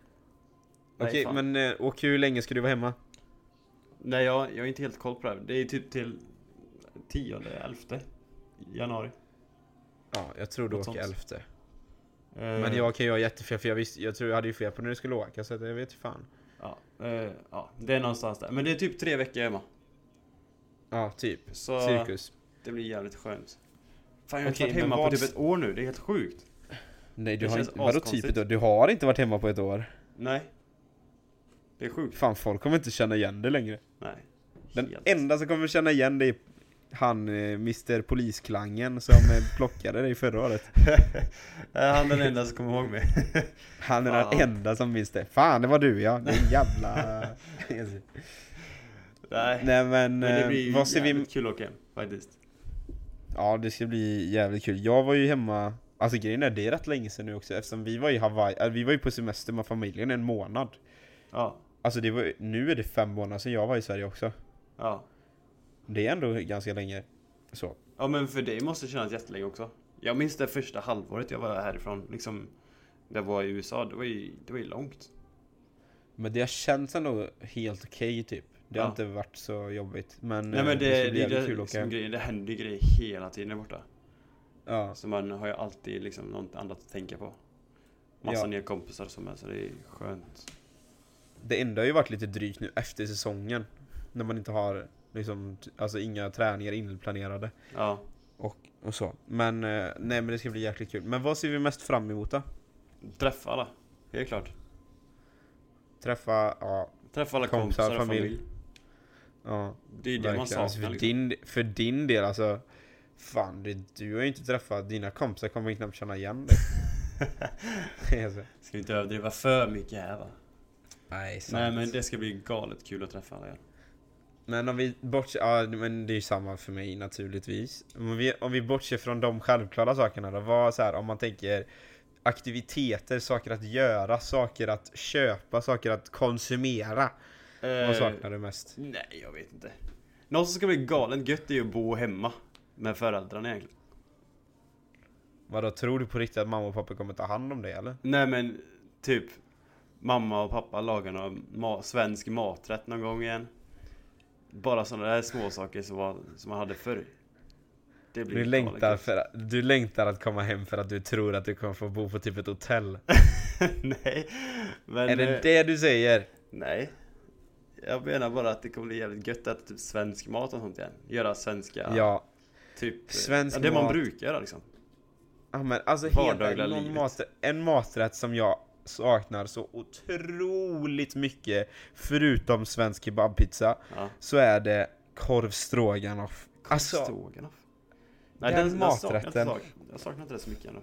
Okej, okay, men och hur länge ska du vara hemma? Nej, jag är inte helt koll på det här. Det är typ till 10 eller 11 januari. Ja, jag tror du åker 11. Men jag kan ju ha jättefel, för jag tror jag hade ju fel på när du skulle åka, så jag vet ju fan. Ja, det är någonstans där. Men det är typ 3 veckor hemma. Ja, typ. Så cirkus. Det blir jävligt skönt. Fan, jag har varit hemma på typ ett år nu. Det är helt sjukt. Nej, du har inte... Vadå typ ett år? Du har inte varit hemma på ett år. Nej. Det är sjukt. Fan, folk kommer inte känna igen det längre. Nej. Den enda som kommer känna igen det är han, Mr. Polisklangen, som plockade dig förra året. Han är den enda som kommer ihåg mig. Han är den enda som minns det. Fan, det var du, ja. Det är jävla... Nej, men det blir vad ser vi... kul att åka hem, faktiskt. Ja, det ska bli jävligt kul. Jag var ju hemma... Alltså grejen är, det är rätt länge sedan nu också. Eftersom vi var i Hawaii... Vi var ju på semester med familjen en månad. Ja. Alltså det var, nu är det 5 månader sedan jag var i Sverige också. Ja. Det är ändå ganska länge så. Ja, men för dig måste kännas jättelänge också. Jag minns det första halvåret jag var härifrån. Liksom, det var i USA. Det var ju långt. Men det har känts ändå helt okej typ. Det har inte varit så jobbigt. Men, nej, men det är kul liksom grejen. Det händer grejer hela tiden borta. Ja. Så man har ju alltid liksom något annat att tänka på. Massa nya kompisar som är, så det är skönt. Det enda har ju varit lite drygt nu efter säsongen. När man inte har liksom, alltså inga träningar inplanerade. Ja. Och så. Men nej, men det ska bli jäkligt kul. Men vad ser vi mest fram emot då? Träffa alla, helt klart. Träffa alla kompisar och familj. Ja. Det är det man saknar. Alltså för din del alltså. Fan, du har ju inte träffat dina kompisar, kommer ju knappt känna igen dig. Ska vi inte överdriva för mycket här va? Nej, sant. Nej, men det ska bli galet kul att träffa alla igen. Men om vi bortser... Ja, men det är ju samma för mig naturligtvis. Om vi bortser från de självklara sakerna då. Vad så här, om man tänker aktiviteter, saker att göra, saker att köpa, saker att konsumera. Vad saknar du mest? Nej, jag vet inte. Något som ska bli galen gött är ju att bo hemma med föräldrarna egentligen. Vadå, tror du på riktigt att mamma och pappa kommer ta hand om det eller? Nej, men typ... Mamma och pappa lagar någon svensk maträtt någon gång igen. Bara sådana där små saker som man hade förr. Det blir du längtar att komma hem för att du tror att du kommer få bo på typ ett hotell. Nej. Men, är det det du säger? Nej. Jag menar bara att det kommer bli jävligt gött att typ svensk mat och sånt igen. Göra svenska... Ja. Typ... Svensk det mat. Man brukar göra liksom. Ja, men alltså en maträtt som jag... saknar så otroligt mycket förutom svensk kebabpizza, så är det korvstroganoff. Nej, den maträtten. Jag saknar inte det så mycket ännu.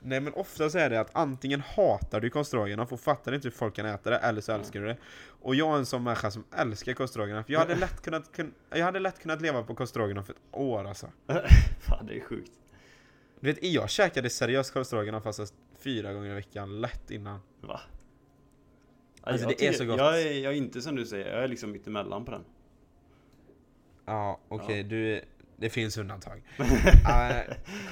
Nej, men ofta så är det att antingen hatar du korvstroganoff och fattar inte hur folk kan äta det, eller så älskar du det. Och jag är en sån människa som älskar korvstroganoff. Jag hade lätt kunnat leva på korvstroganoff ett år alltså. Fan, det är sjukt. Du vet, jag käkade seriöst korvstroganoff fast 4 gånger i veckan lätt innan. Va? Alltså, det är så gott. Jag är inte som du säger. Jag är liksom mitt emellan på den. Ja, okej. Det finns undantag.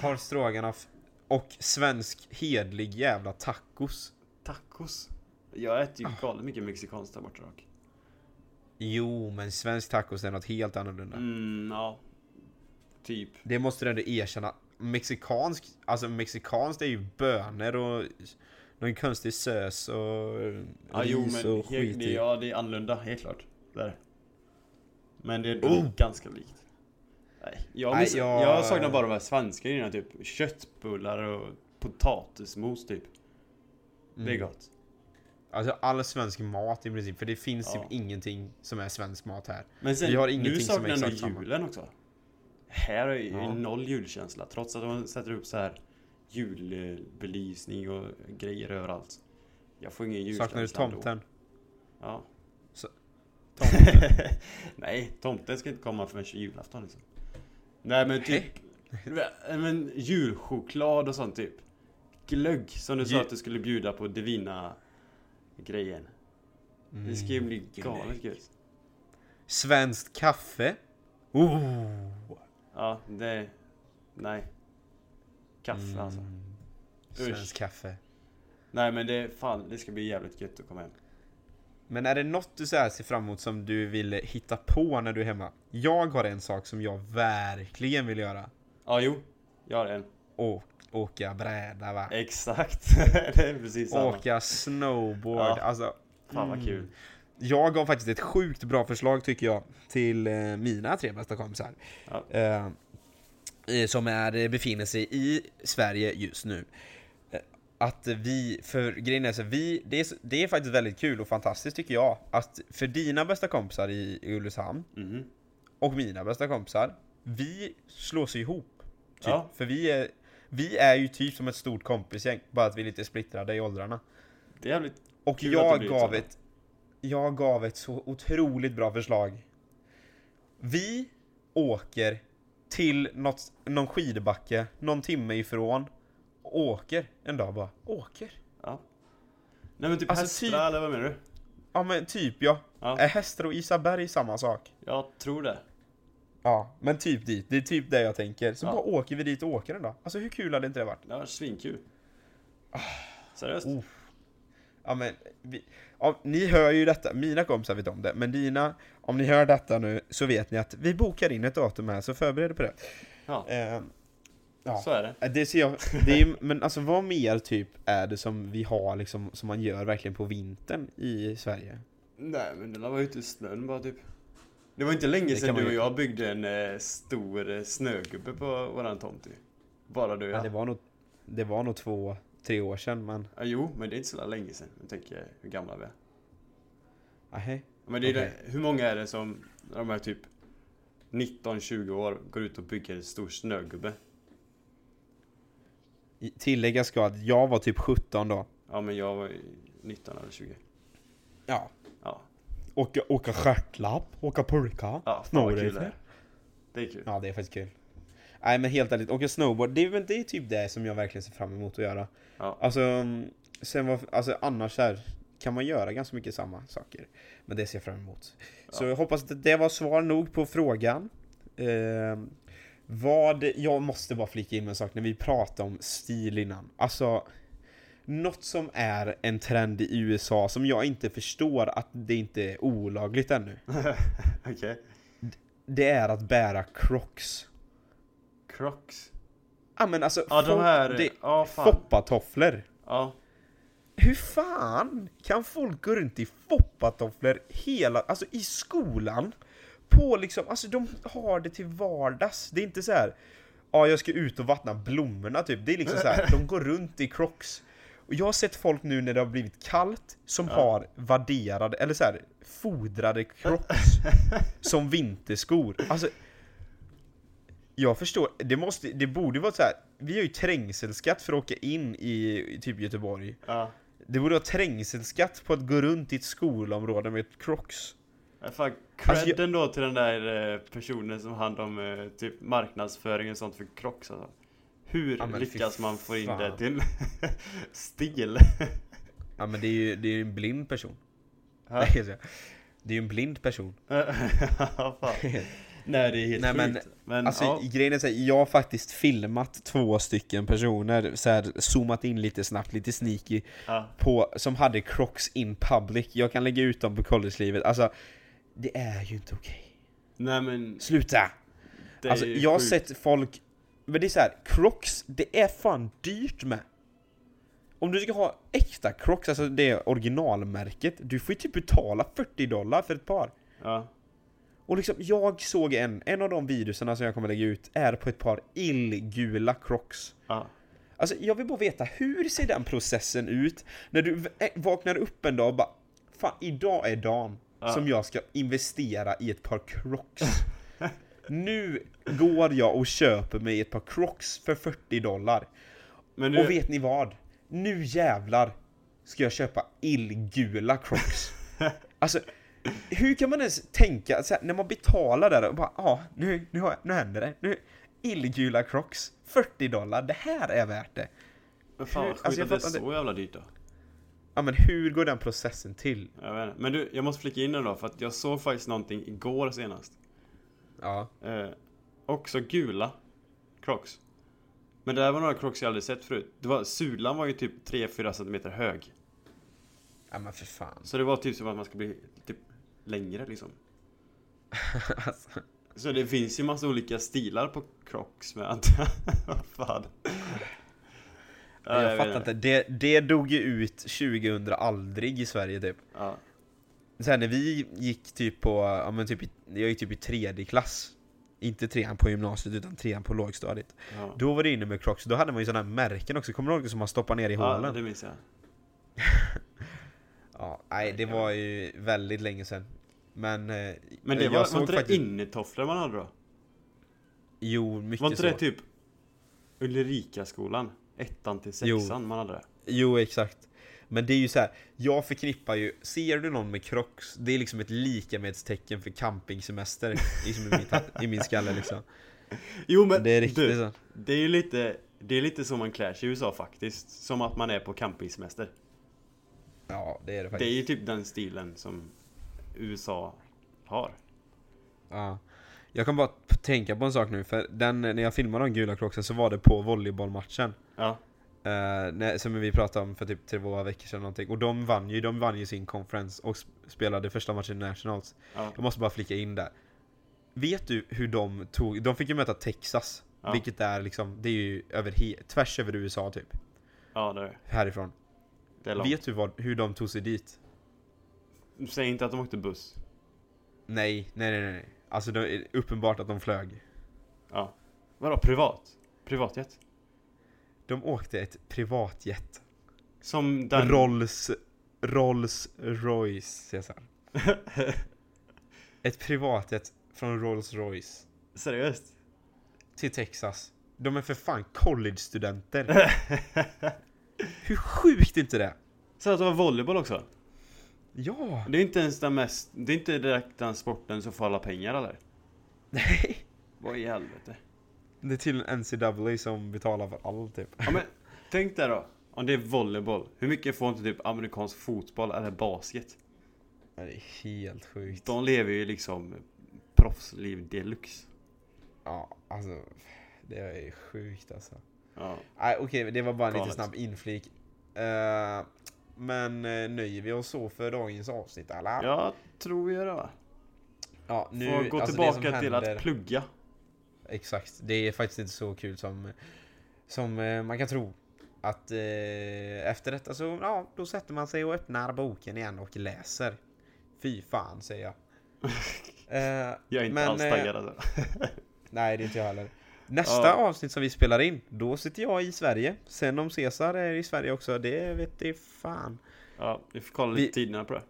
Korvstroganoff och svensk hedlig jävla tacos. Tacos? Jag äter ju galet mycket mexikanskt där borta dock. Jo, men svensk tacos är något helt annorlunda. Typ. Det måste du ändå erkänna. Mexikanskt är ju bönor och någon konstig sös och ris och skit i. Ja, det är annorlunda, helt klart. Där. Men det är ganska likt. Nej, jag saknar bara de här svenska grejerna, typ köttbullar och potatismos typ. Det är gott. Alltså all svensk mat i princip, för det finns ju ingenting som är svensk mat här. Men sen, vi har ingenting som är exakt samma. Nu saknar julen också. Här är ju noll julkänsla, trots att de sätter upp så här julbelysning och grejer överallt. Jag får ingen julkänsla. Saknar du tomten? Då. Ja. Tomten. Nej, tomten ska inte komma förrän julafton liksom. Nej men typ men julchoklad och sånt typ. Glögg som du sa att du skulle bjuda på Divina grejen. Det ska ju bli galet gött. Svenskt kaffe. Ja, det kaffe alltså. Svenskt kaffe. Nej men det ska bli jävligt gött att komma hem. Men är det något du så här ser fram emot som du vill hitta på när du är hemma? Jag har en sak som jag verkligen vill göra. Ja, jag har en. Åka bräda, va? Exakt, det är precis samma. Åka snowboard, alltså. Fan vad kul. Jag gav faktiskt ett sjukt bra förslag tycker jag till mina tre bästa kompisar. Ja. Som befinner sig i Sverige just nu. Att vi, för grejen är så, det är faktiskt väldigt kul och fantastiskt tycker jag, att för dina bästa kompisar i Ulricehamn och mina bästa kompisar, vi slås ihop typ. Ja. För vi är ju typ som ett stort kompisgäng, bara att vi är lite splittrade i åldrarna. Det är jävligt och kul. Jag gav ett så otroligt bra förslag. Vi åker till någon skidbacke någon timme ifrån. Åker en dag bara. Åker? Ja. Nej men typ alltså, Hestra eller vad menar du? Ja men typ ja. Är Hestra och Isaberg samma sak? Jag tror det. Ja, men typ dit. Det är typ det jag tänker. Så bara åker vi dit och åker en dag. Alltså hur kul hade inte det varit? Det var svinkul. Seriöst? Ja men ni hör ju detta. Mina kompisar vet om det. Men dina, om ni hör detta nu så vet ni att vi bokar in ett datum här. Så förbereder på det. Ja. Ja, så är det. Det ser jag. Det är, men alltså vad mer typ är det som vi har liksom, som man gör verkligen på vintern i Sverige? Nej, men det var ju ute i snön bara typ. Det var inte länge sedan du och jag byggde en stor snögubbe på våran tomt. Bara du och jag. Ja, det var nog 2-3 år sedan men. Ja, jo, men det är inte så länge sedan. Jag tänker hur gamla vi är. Aha. Men det är det, hur många är det som de här typ 19-20 år går ut och bygger en stor snögubbe? Tillägga ska att jag var typ 17 då. Ja, men jag var 19 eller 20. Ja. Åka stjärtlapp, åka pulka, snowboard. Det är kul. Ja, det är faktiskt kul. Nej, men helt ärligt, åka snowboard, det är typ det som jag verkligen ser fram emot att göra. Ja. Alltså, annars här kan man göra ganska mycket samma saker. Men det ser jag fram emot. Ja. Så jag hoppas att det var svar nog på frågan. Jag måste bara flika in en sak när vi pratar om stil innan. Alltså, något som är en trend i USA som jag inte förstår att det inte är olagligt ännu. Okay. Det är att bära Crocs. Crocs? Ja, men alltså, de här foppatofflor. Ja. Hur fan kan folk gå runt i foppatofflor alltså i skolan? På liksom, alltså de har det till vardags. Det är inte så här, jag ska ut och vattna blommorna typ. Det är liksom så här, de går runt i Crocs. Och jag har sett folk nu när det har blivit kallt som har vadderade eller så här fodrade Crocs som vinterskor. Alltså jag förstår, det borde vara så här, vi har ju trängselskatt för att åka in i typ Göteborg. Ja. Det borde vara trängselskatt på att gå runt i ett skolområde med Crocs. Fan, credden då till den där personen som hand om typ marknadsföring och sånt för Crocs alltså. Hur lyckas man få in det till stil? Ja, men det är ju en blind person. Nej, det är ju en blind person. Nej, det är helt sjukt. Men alltså, grejen är så här, jag har faktiskt filmat 2 stycken personer så här, zoomat in lite snabbt, lite sneaky på, som hade Crocs in public. Jag kan lägga ut dem på collegelivet. Alltså, det är ju inte okej. Nej, men sluta. Alltså, jag har sett folk, men det är så här, Crocs, det är fan dyrt med. Om du ska ha äkta Crocs, alltså det originalmärket, du får ju typ betala $40 för ett par. Ja. Och liksom, jag såg en av de videorna som jag kommer lägga ut är på ett par illgula Crocs. Ja. Alltså jag vill bara veta, hur ser den processen ut när du vaknar upp en dag och bara, fan, idag är dagen som jag ska investera i ett par Crocs. Nu går jag och köper mig ett par Crocs för $40. Men du... Och vet ni vad? Nu jävlar ska jag köpa illgula Crocs. Alltså, hur kan man ens tänka så här, när man betalar där och bara, nu händer det. Nu illgula Crocs, $40, det här är värt det. Men fan, hur, alltså, jag fattar det är så jävla dyrt då. Ja, men hur går den processen till? Jag vet inte. Men du, jag måste flika in den då, för att jag såg faktiskt någonting igår senast. Ja. Också gula Crocs. Men det där var några Crocs jag aldrig sett förut. Det var, sulan var ju typ 3-4 cm hög. Ja, men för fan. Så det var typ som att man ska bli typ längre liksom. Alltså. Så det finns ju massa olika stilar på Crocs med att... Vad fan. Ja, jag fattar inte. Det dog ju ut 2000 aldrig i Sverige typ. Ja. Sen när vi gick typ på... Ja, men typ jag gick typ i 3:e klass. Inte 3:an på gymnasiet utan 3:an på lågstadiet. Ja. Då var det inne med Crocs. Då hade man ju sådana här märken också. Kommer du ihåg som man stoppar ner i hålen? Ja, det minns jag. Ja, nej, det var ju väldigt länge sedan. Men det var inte faktiskt... det innetofflor man hade då? Jo, mycket så. Var inte så. Det typ Ulrikaskolan? 1:an till 6:an man hade det? Jo, exakt. Men det är ju så här, jag förknippar ju, ser du någon med Crocs, det är liksom ett likamedstecken för campingsemester liksom i min skalle liksom. Jo, men det är riktigt du, så. Det är lite som man klär sig i USA faktiskt, som att man är på campingsemester. Ja, det är det faktiskt. Det är ju typ den stilen som USA har. Ja. Jag kan bara tänka på en sak nu, för när jag filmade de gula Crocsen så var det på volleybollmatchen. Ja. Som vi pratade om för typ 2 veckor sedan någonting. Och de vann ju sin conference och spelade första matchen i Nationals. Ja. Jag måste bara flika in där. Vet du hur de fick ju möta Texas, vilket är liksom, det är ju tvärs över USA typ. Ja, det är. Härifrån. Det är långt. Vet du hur de tog sig dit? Säg inte att de åkte buss. Nej. Alltså det är uppenbart att de flög. Ja. Vadå, privatjet? De åkte ett privatjet. Som den... Rolls Royce, Cesar. Ett privatjet från Rolls Royce. Seriöst? Till Texas. De är för fan college-studenter. Hur sjukt inte det? Så att det var volleyboll också? Ja. Det är inte ens det är inte direkt den sporten som får alla pengar, eller? Nej. Vad i helvete? Det är till en NCAA som betalar för allt typ. Ja, men tänk där då. Om det är volleyboll. Hur mycket får inte typ amerikansk fotboll eller basket? Det är helt sjukt. De lever ju liksom proffsliv deluxe. Ja, alltså. Det är sjukt alltså. Ja. Nej, okej, det var bara en lite snabb inflik. Men nöjer vi oss så för dagens avsnitt, alla? Ja, tror jag det. Ja, nu får gå tillbaka till att plugga. Exakt, det är faktiskt inte så kul som man kan tro. Att efter detta så, ja, då sätter man sig och öppnar boken igen och läser. Fy fan, säger jag. Jag är inte alls taggad alltså. Nej, det är inte jag heller. Nästa avsnitt som vi spelar in, då sitter jag i Sverige. Sen om Cesar är i Sverige också, det vet jag fan. Ja, vi får kolla lite tiderna på det.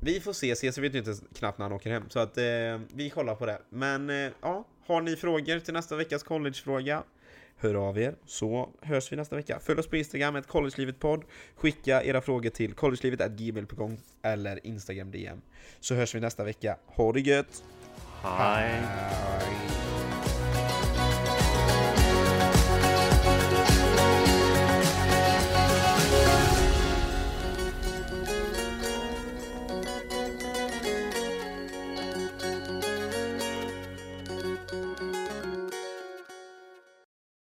Vi får se, Cesar vet ju inte knappt när han åker hem. Så att vi kollar på det. Men ja, har ni frågor till nästa veckas collegefråga, hör av er, så hörs vi nästa vecka. Följ oss på Instagram med collegelivetpodd. Skicka era frågor till collegelivet@gmail.com eller Instagram DM. Så hörs vi nästa vecka. Ha det gött. Hej.